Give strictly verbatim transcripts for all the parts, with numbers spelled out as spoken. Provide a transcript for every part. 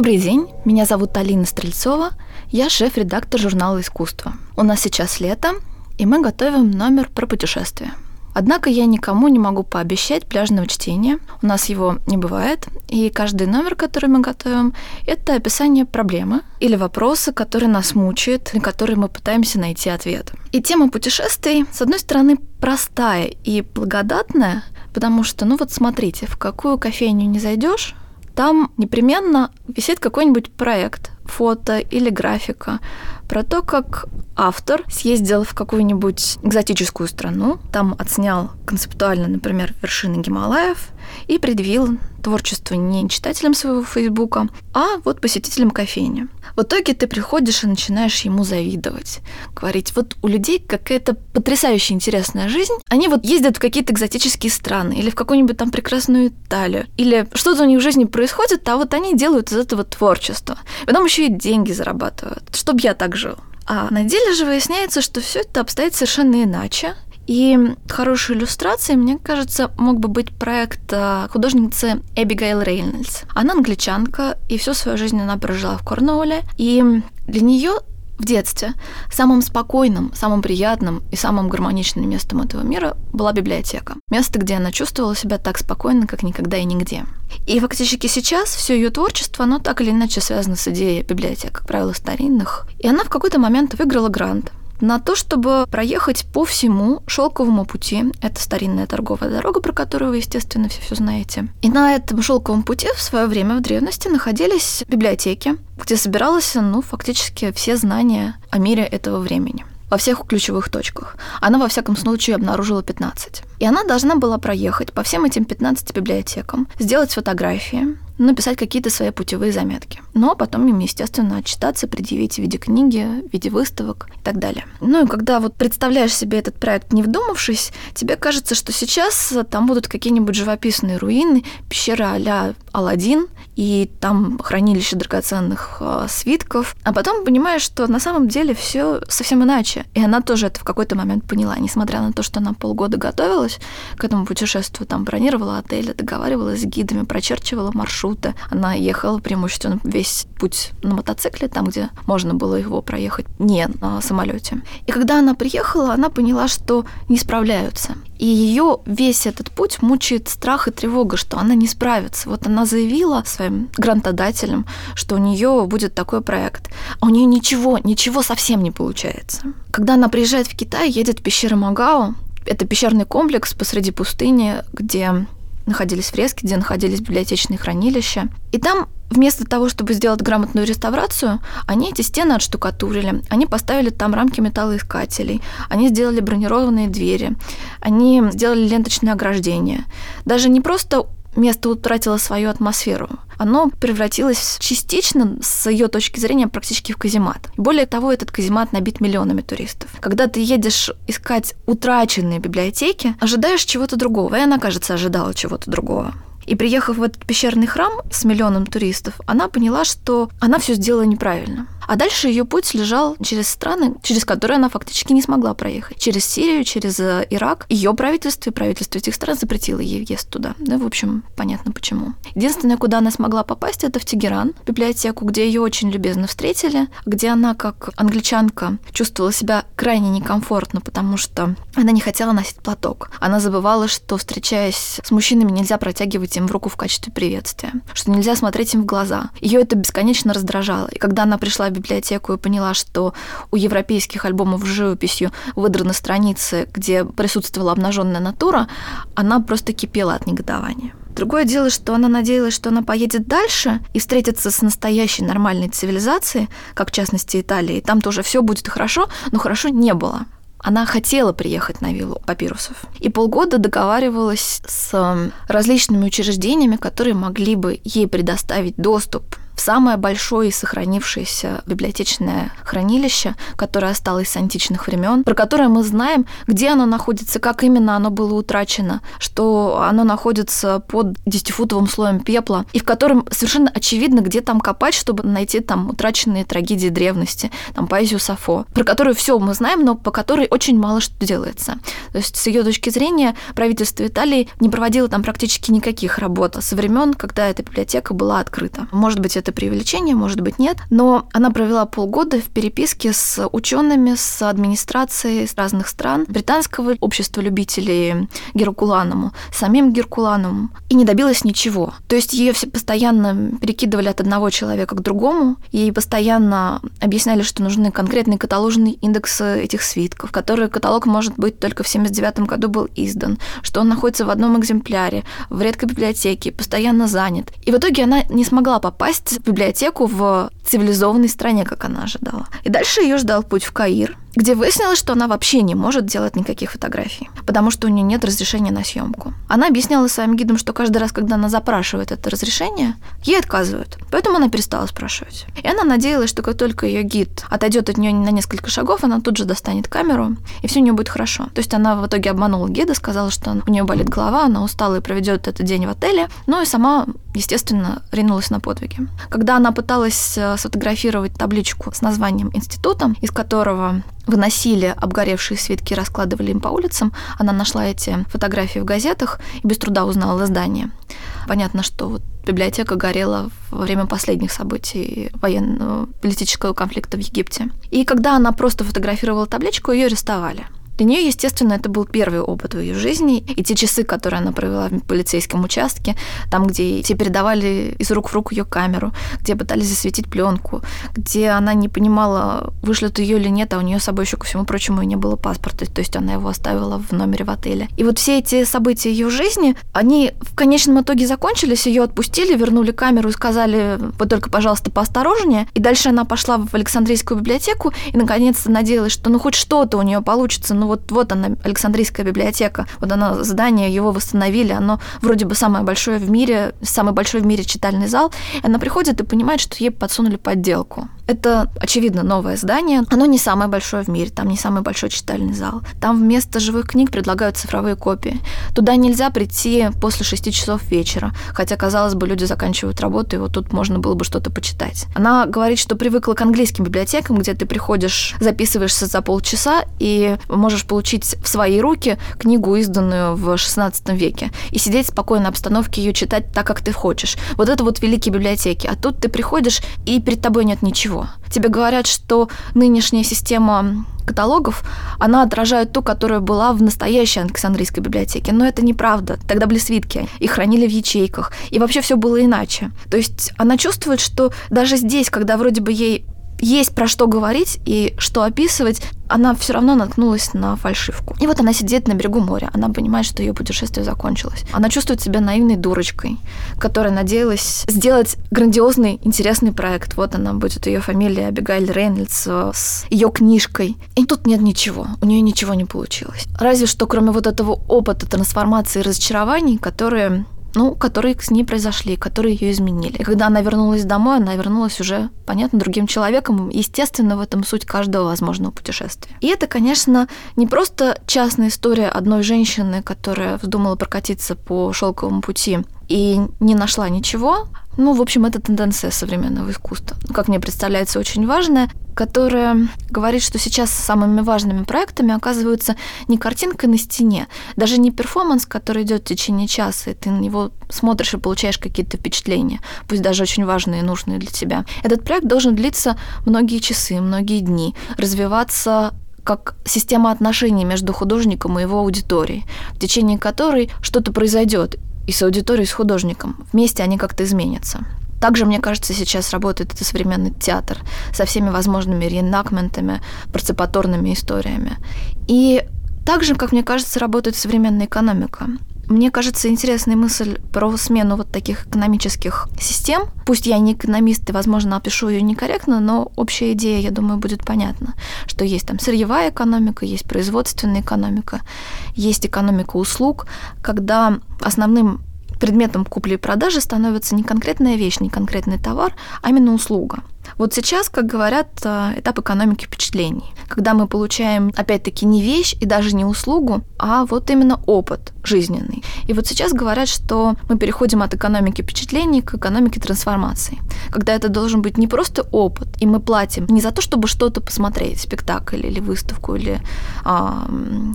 Добрый день, меня зовут Алина Стрельцова, я шеф-редактор журнала «Искусство». У нас сейчас лето, и мы готовим номер про путешествия. Однако я никому не могу пообещать пляжного чтения, у нас его не бывает, и каждый номер, который мы готовим, это описание проблемы или вопроса, который нас мучает, на который мы пытаемся найти ответ. И тема путешествий, с одной стороны, простая и благодатная, потому что, ну вот смотрите, в какую кофейню не зайдешь, там непременно висит какой-нибудь проект, фото или графика про то, как автор съездил в какую-нибудь экзотическую страну, там отснял концептуально, например, вершины Гималаев и предъявил творчество не читателям своего Фейсбука, а вот посетителям кофейни. В итоге ты приходишь и начинаешь ему завидовать, говорить, вот у людей какая-то потрясающе интересная жизнь, они вот ездят в какие-то экзотические страны или в какую-нибудь там прекрасную Италию, или что-то у них в жизни происходит, а вот они делают из этого творчество. Потом еще и деньги зарабатывают, чтобы я так жил. А на деле же выясняется, что все это обстоит совершенно иначе. И хорошей иллюстрацией, мне кажется, мог бы быть проект художницы Эбигайл Рейнольдс. Она англичанка, и всю свою жизнь она прожила в Корнуолле. И для нее в детстве самым спокойным, самым приятным и самым гармоничным местом этого мира была библиотека. Место, где она чувствовала себя так спокойно, как никогда и нигде. И фактически сейчас все ее творчество, оно так или иначе связано с идеей библиотек, как правило, старинных. И она в какой-то момент выиграла грант на то, чтобы проехать по всему Шёлковому пути. Это старинная торговая дорога, про которую вы, естественно, все все знаете. И на этом Шёлковом пути в свое время, в древности, находились библиотеки, где собиралось, ну, фактически все знания о мире этого времени. Во всех ключевых точках. Она, во всяком случае, обнаружила пятнадцать. И она должна была проехать по всем этим пятнадцати библиотекам, сделать фотографии, написать какие-то свои путевые заметки. Ну, а потом им, естественно, отчитаться, предъявить в виде книги, в виде выставок и так далее. Ну, и когда вот представляешь себе этот проект, не вдумавшись, тебе кажется, что сейчас там будут какие-нибудь живописные руины, пещера а-ля Аладдин, и там хранилище драгоценных э, свитков. А потом понимаешь, что на самом деле все совсем иначе. И она тоже это в какой-то момент поняла. Несмотря на то, что она полгода готовилась к этому путешествию, там бронировала отели, договаривалась с гидами, прочерчивала маршрут. Она ехала преимущественно весь путь на мотоцикле, там, где можно было его проехать не на самолете. И когда она приехала, она поняла, что не справляются. И ее весь этот путь мучает страх и тревога, что она не справится. Вот она заявила своим грантодателям, что у нее будет такой проект. А у нее ничего, ничего совсем не получается. Когда она приезжает в Китай, едет в пещеру Магао. Это пещерный комплекс посреди пустыни, где находились фрески, где находились библиотечные хранилища. И там, вместо того, чтобы сделать грамотную реставрацию, они эти стены отштукатурили, они поставили там рамки металлоискателей, они сделали бронированные двери, они сделали ленточные ограждения. Даже не просто место утратило свою атмосферу, оно превратилось частично, с ее точки зрения, практически в каземат. Более того, этот каземат набит миллионами туристов. Когда ты едешь искать утраченные библиотеки, ожидаешь чего-то другого, и она, кажется, ожидала чего-то другого. И приехав в этот пещерный храм с миллионом туристов, она поняла, что она все сделала неправильно. А дальше ее путь лежал через страны, через которые она фактически не смогла проехать. Через Сирию, через Ирак. Ее правительство и правительство этих стран запретило ей въезд туда. Ну, в общем, понятно почему. Единственное, куда она смогла попасть, это в Тегеран, библиотеку, где ее очень любезно встретили, где она, как англичанка, чувствовала себя крайне некомфортно, потому что она не хотела носить платок. Она забывала, что, встречаясь с мужчинами, нельзя протягивать им в руку в качестве приветствия, что нельзя смотреть им в глаза. Ее это бесконечно раздражало. И когда она пришла в библиотеку и поняла, что у европейских альбомов с живописью выдраны страницы, где присутствовала обнаженная натура, она просто кипела от негодования. Другое дело, что она надеялась, что она поедет дальше и встретится с настоящей нормальной цивилизацией, как в частности Италией. Там тоже все будет хорошо, но хорошо не было. Она хотела приехать на виллу Папирусов. И полгода договаривалась с различными учреждениями, которые могли бы ей предоставить доступ в самое большое сохранившееся библиотечное хранилище, которое осталось с античных времен, про которое мы знаем, где оно находится, как именно оно было утрачено, что оно находится под десятифутовым слоем пепла, и в котором совершенно очевидно, где там копать, чтобы найти там утраченные трагедии древности, там поэзию Сафо, про которую все мы знаем, но по которой очень мало что делается. То есть, с ее точки зрения, правительство Италии не проводило там практически никаких работ со времен, когда эта библиотека была открыта. Может быть, это это преувеличение, может быть, нет, но она провела полгода в переписке с учеными, с администрацией с разных стран, британского общества любителей Геркуланума, самим Геркуланумом, и не добилась ничего. То есть ее все постоянно перекидывали от одного человека к другому, ей постоянно объясняли, что нужны конкретные каталожные индексы этих свитков, который каталог, может быть, только в семьдесят девятом году был издан, что он находится в одном экземпляре, в редкой библиотеке, постоянно занят. И в итоге она не смогла попасть в библиотеку в цивилизованной стране, как она ожидала. И дальше ее ждал путь в Каир, где выяснилось, что она вообще не может делать никаких фотографий, потому что у нее нет разрешения на съемку. Она объясняла своим гидам, что каждый раз, когда она запрашивает это разрешение, ей отказывают. Поэтому она перестала спрашивать. И она надеялась, что как только ее гид отойдет от нее на несколько шагов, она тут же достанет камеру, и все у нее будет хорошо. То есть она в итоге обманула гида, сказала, что у нее болит голова, она устала и проведет этот день в отеле, ну и сама, естественно, ринулась на подвиги. Когда она пыталась сфотографировать табличку с названием института, из которого выносили обгоревшие свитки и раскладывали им по улицам, она нашла эти фотографии в газетах и без труда узнала здание. Понятно, что вот библиотека горела во время последних событий военного политического конфликта в Египте. И когда она просто фотографировала табличку, ее арестовали. Для нее, естественно, это был первый опыт в ее жизни, и те часы, которые она провела в полицейском участке, там, где те передавали из рук в руку ее камеру, где пытались засветить пленку, где она не понимала, вышлют ее или нет, а у нее с собой еще ко всему прочему и не было паспорта, то есть она его оставила в номере в отеле. И вот все эти события ее жизни, они в конечном итоге закончились, ее отпустили, вернули камеру и сказали, вот только, пожалуйста, поосторожнее. И дальше она пошла в Александрийскую библиотеку и, наконец-то, надеялась, что ну хоть что-то у нее получится, ну Вот, вот она, Александрийская библиотека, вот оно, здание, его восстановили, оно вроде бы самое большое в мире, самый большой в мире читальный зал. И она приходит и понимает, что ей подсунули подделку. Это, очевидно, новое здание. Оно не самое большое в мире, там не самый большой читальный зал. Там вместо живых книг предлагают цифровые копии. Туда нельзя прийти после шести часов вечера, хотя, казалось бы, люди заканчивают работу, и вот тут можно было бы что-то почитать. Она говорит, что привыкла к английским библиотекам, где ты приходишь, записываешься за полчаса и можешь получить в свои руки книгу, изданную в шестнадцатом веке, и сидеть в спокойной обстановке, ее читать так, как ты хочешь. Вот это вот великие библиотеки. А тут ты приходишь, и перед тобой нет ничего. Тебе говорят, что нынешняя система каталогов, она отражает ту, которая была в настоящей Александрийской библиотеке. Но это неправда. Тогда были свитки, их хранили в ячейках, и вообще все было иначе. То есть она чувствует, что даже здесь, когда вроде бы ей есть про что говорить и что описывать, она все равно наткнулась на фальшивку. И вот она сидит на берегу моря, она понимает, что ее путешествие закончилось. Она чувствует себя наивной дурочкой, которая надеялась сделать грандиозный, интересный проект. Вот она будет, ее фамилия Эбигайл Рейнольдс с ее книжкой. И тут нет ничего, у нее ничего не получилось. Разве что кроме вот этого опыта трансформации и разочарований, которые... ну, которые с ней произошли, которые ее изменили. И когда она вернулась домой, она вернулась уже, понятно, другим человеком. Естественно, в этом суть каждого возможного путешествия. И это, конечно, не просто частная история одной женщины, которая вздумала прокатиться по Шёлковому пути и не нашла ничего. Ну, в общем, это тенденция современного искусства, как мне представляется, очень важная, которая говорит, что сейчас самыми важными проектами оказываются не картинка на стене, даже не перформанс, который идет в течение часа, и ты на него смотришь и получаешь какие-то впечатления, пусть даже очень важные и нужные для тебя. Этот проект должен длиться многие часы, многие дни, развиваться как система отношений между художником и его аудиторией, в течение которой что-то произойдет, и с аудиторией, и с художником. Вместе они как-то изменятся. Также, мне кажется, сейчас работает этот современный театр со всеми возможными реэнакментами, партиципаторными историями. И также, как мне кажется, работает современная экономика. Мне кажется, интересная мысль про смену вот таких экономических систем. Пусть я не экономист и, возможно, опишу ее некорректно, но общая идея, я думаю, будет понятна, что есть там сырьевая экономика, есть производственная экономика, есть экономика услуг, когда основным предметом купли и продажи становится не конкретная вещь, не конкретный товар, а именно услуга. Вот сейчас, как говорят, этап экономики впечатлений, когда мы получаем, опять-таки, не вещь и даже не услугу, а вот именно опыт жизненный. И вот сейчас говорят, что мы переходим от экономики впечатлений к экономике трансформации, когда это должен быть не просто опыт, и мы платим не за то, чтобы что-то посмотреть, спектакль или выставку, или а,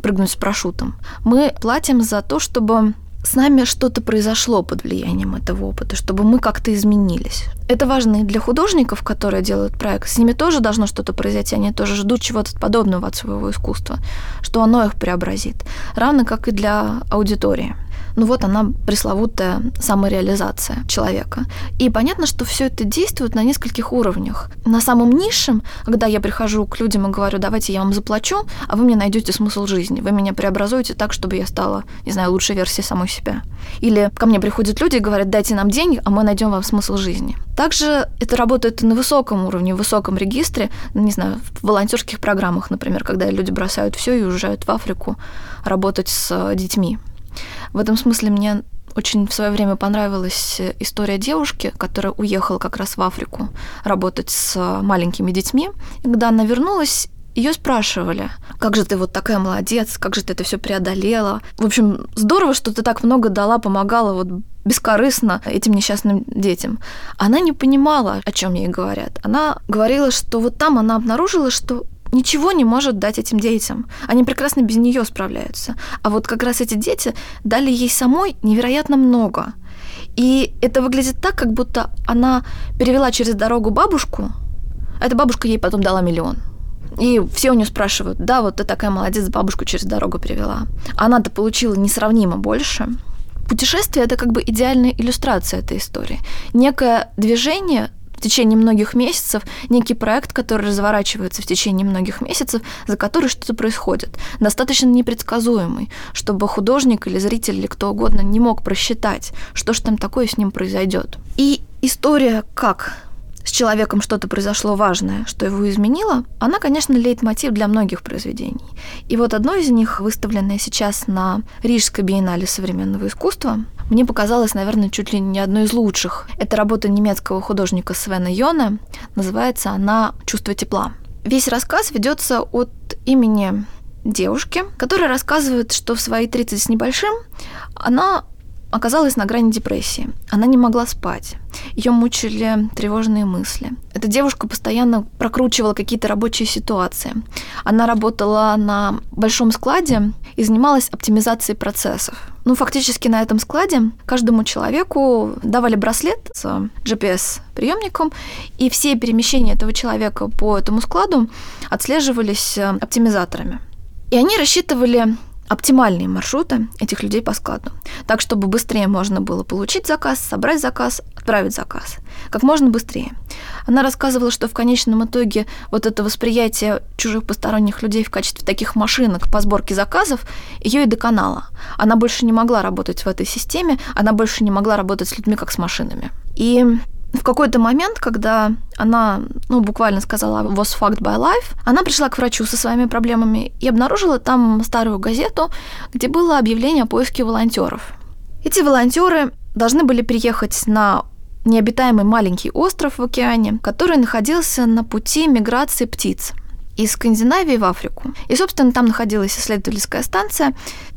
прыгнуть с парашютом. Мы платим за то, чтобы с нами что-то произошло под влиянием этого опыта, чтобы мы как-то изменились. Это важно и для художников, которые делают проект. С ними тоже должно что-то произойти, они тоже ждут чего-то подобного от своего искусства, что оно их преобразит. Равно как и для аудитории. Ну вот она, пресловутая самореализация человека. И понятно, что все это действует на нескольких уровнях. На самом низшем, когда я прихожу к людям и говорю, давайте я вам заплачу, а вы мне найдете смысл жизни, вы меня преобразуете так, чтобы я стала, не знаю, лучшей версией самой себя. Или ко мне приходят люди и говорят, дайте нам деньги, а мы найдем вам смысл жизни. Также это работает и на высоком уровне, в высоком регистре, не знаю, в волонтерских программах, например, когда люди бросают все и уезжают в Африку работать с детьми. В этом смысле мне очень в свое время понравилась история девушки, которая уехала как раз в Африку работать с маленькими детьми. И когда она вернулась, ее спрашивали, как же ты вот такая молодец, как же ты это все преодолела. В общем, здорово, что ты так много дала, помогала вот бескорыстно этим несчастным детям. Она не понимала, о чем ей говорят. Она говорила, что вот там она обнаружила, что ничего не может дать этим детям. Они прекрасно без нее справляются. А вот как раз эти дети дали ей самой невероятно много. И это выглядит так, как будто она перевела через дорогу бабушку, а эта бабушка ей потом дала миллион. И все у нее спрашивают, да, вот ты такая молодец, бабушку через дорогу перевела. Она-то получила несравнимо больше. Путешествие – это как бы идеальная иллюстрация этой истории. Некое движение в течение многих месяцев, некий проект, который разворачивается в течение многих месяцев, за который что-то происходит, достаточно непредсказуемый, чтобы художник или зритель, или кто угодно не мог просчитать, что же там такое с ним произойдет. И история, как с человеком что-то произошло важное, что его изменило, она, конечно, лейтмотив для многих произведений. И вот одно из них, выставленное сейчас на Рижской биеннале современного искусства, мне показалось, наверное, чуть ли не одной из лучших. Это работа немецкого художника Свена Йона. Называется она «Чувство тепла». Весь рассказ ведется от имени девушки, которая рассказывает, что в свои тридцать с небольшим она оказалась на грани депрессии. Она не могла спать. Ее мучили тревожные мысли. Эта девушка постоянно прокручивала какие-то рабочие ситуации. Она работала на большом складе и занималась оптимизацией процессов. Ну, фактически на этом складе каждому человеку давали браслет с джи пи эс-приемником, и все перемещения этого человека по этому складу отслеживались оптимизаторами. И они рассчитывали оптимальные маршруты этих людей по складу, так, чтобы быстрее можно было получить заказ, собрать заказ, отправить заказ. Как можно быстрее. Она рассказывала, что в конечном итоге вот это восприятие чужих посторонних людей в качестве таких машинок по сборке заказов ее и доконало. Она больше не могла работать в этой системе, она больше не могла работать с людьми, как с машинами. И в какой-то момент, когда она, ну, буквально сказала «was fucked by life», она пришла к врачу со своими проблемами и обнаружила там старую газету, где было объявление о поиске волонтеров. Эти волонтеры должны были приехать на необитаемый маленький остров в океане, который находился на пути миграции птиц из Скандинавии в Африку. И, собственно, там находилась исследовательская станция,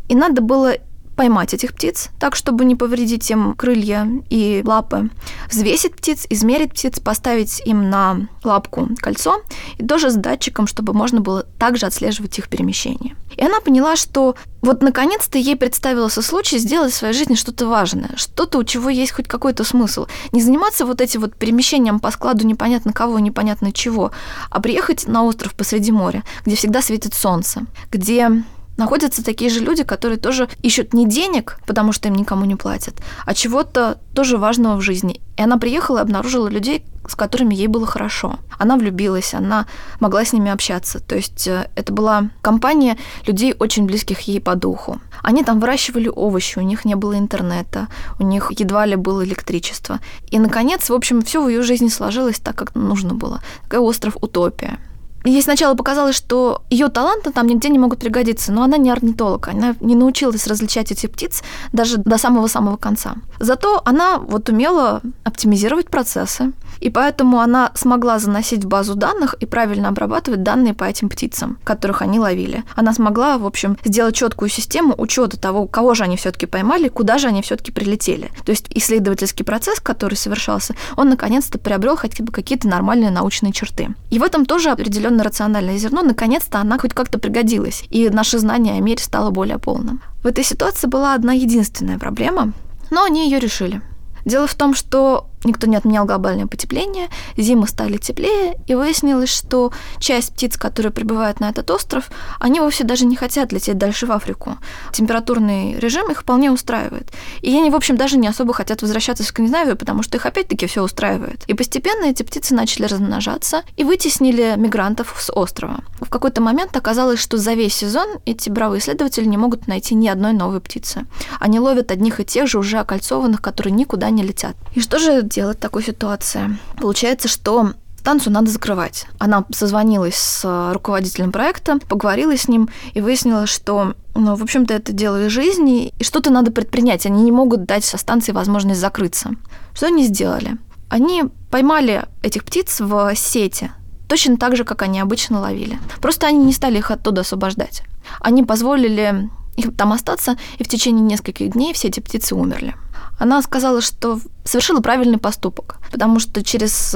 и надо было поймать этих птиц, так, чтобы не повредить им крылья и лапы, взвесить птиц, измерить птиц, поставить им на лапку кольцо, и тоже с датчиком, чтобы можно было также отслеживать их перемещение. И она поняла, что вот наконец-то ей представился случай сделать в своей жизни что-то важное, что-то, у чего есть хоть какой-то смысл. Не заниматься вот этим вот перемещением по складу непонятно кого, непонятно чего, а приехать на остров посреди моря, где всегда светит солнце, где находятся такие же люди, которые тоже ищут не денег, потому что им никому не платят, а чего-то тоже важного в жизни. И она приехала и обнаружила людей, с которыми ей было хорошо. Она влюбилась, она могла с ними общаться. То есть это была компания людей, очень близких ей по духу. Они там выращивали овощи, у них не было интернета, у них едва ли было электричество. И, наконец, в общем, все в ее жизни сложилось так, как нужно было. Такой остров Утопия. Ей сначала показалось, что ее таланты там нигде не могут пригодиться, но она не орнитолог, она не научилась различать этих птиц даже до самого-самого конца. Зато она вот умела оптимизировать процессы, и поэтому она смогла заносить в базу данных и правильно обрабатывать данные по этим птицам, которых они ловили. Она смогла, в общем, сделать четкую систему учета того, кого же они все-таки поймали, куда же они все-таки прилетели. То есть исследовательский процесс, который совершался, он наконец-то приобрел хотя бы какие-то нормальные научные черты. И в этом тоже определенно определенное рациональное зерно, наконец-то она хоть как-то пригодилась, и наше знание о мире стало более полным. В этой ситуации была одна единственная проблема, но они ее решили. Дело в том, что никто не отменял глобальное потепление, зимы стали теплее, и выяснилось, что часть птиц, которые прибывают на этот остров, они вовсе даже не хотят лететь дальше в Африку. Температурный режим их вполне устраивает. И они, в общем, даже не особо хотят возвращаться в Скандинавию, потому что их опять-таки все устраивает. И постепенно эти птицы начали размножаться и вытеснили мигрантов с острова. В какой-то момент оказалось, что за весь сезон эти бравые исследователи не могут найти ни одной новой птицы. Они ловят одних и тех же уже окольцованных, которые никуда не летят. И что же делать в такой ситуации? Получается, что станцию надо закрывать. Она созвонилась с руководителем проекта, поговорила с ним и выяснила, что, ну, в общем-то, это дело жизни, и что-то надо предпринять. Они не могут дать со станции возможность закрыться. Что они сделали? Они поймали этих птиц в сети, точно так же, как они обычно ловили. Просто они не стали их оттуда освобождать. Они позволили их там остаться, и в течение нескольких дней все эти птицы умерли. Она сказала, что совершила правильный поступок, потому что через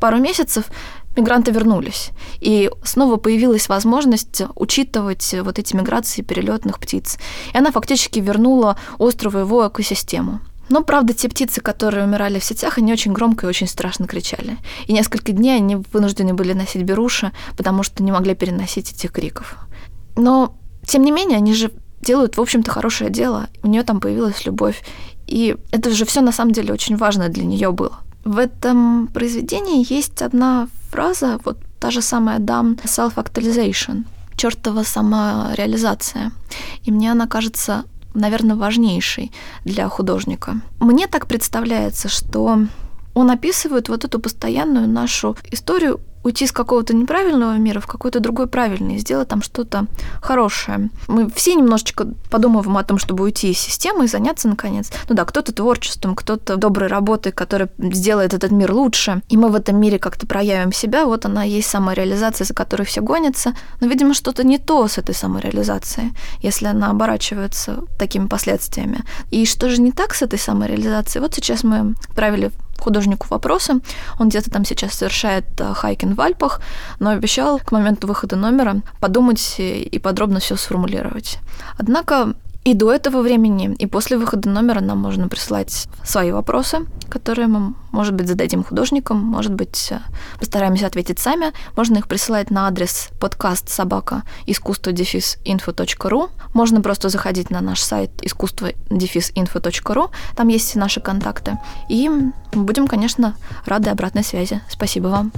пару месяцев мигранты вернулись, и снова появилась возможность учитывать вот эти миграции перелетных птиц. И она фактически вернула острову его экосистему. Но, правда, те птицы, которые умирали в сетях, они очень громко и очень страшно кричали. И несколько дней они вынуждены были носить беруши, потому что не могли переносить этих криков. Но, тем не менее, они же делают, в общем-то, хорошее дело. У нее там появилась любовь. И это же все на самом деле очень важно для нее было. В этом произведении есть одна фраза, вот та же самая «damn self-actualization», чертова самореализация. И мне она кажется, наверное, важнейшей для художника. Мне так представляется, что он описывает вот эту постоянную нашу историю уйти из какого-то неправильного мира в какой-то другой правильный, сделать там что-то хорошее. Мы все немножечко подумываем о том, чтобы уйти из системы и заняться, наконец, ну да, кто-то творчеством, кто-то доброй работой, которая сделает этот мир лучше, и мы в этом мире как-то проявим себя, вот она есть самореализация, за которой все гонятся, но, видимо, что-то не то с этой самореализацией, если она оборачивается такими последствиями. И что же не так с этой самореализацией? Вот сейчас мы отправили художнику вопросы. Он где-то там сейчас совершает хайкинг в Альпах, но обещал к моменту выхода номера подумать и подробно все сформулировать. Однако и до этого времени, и после выхода номера нам можно присылать свои вопросы, которые мы, может быть, зададим художникам, может быть, постараемся ответить сами. Можно их присылать на адрес подкаст собака искусство дефис инфо точка ру. Можно просто заходить на наш сайт искусство дефис инфо точка ру. Там есть наши контакты. И будем, конечно, рады обратной связи. Спасибо вам.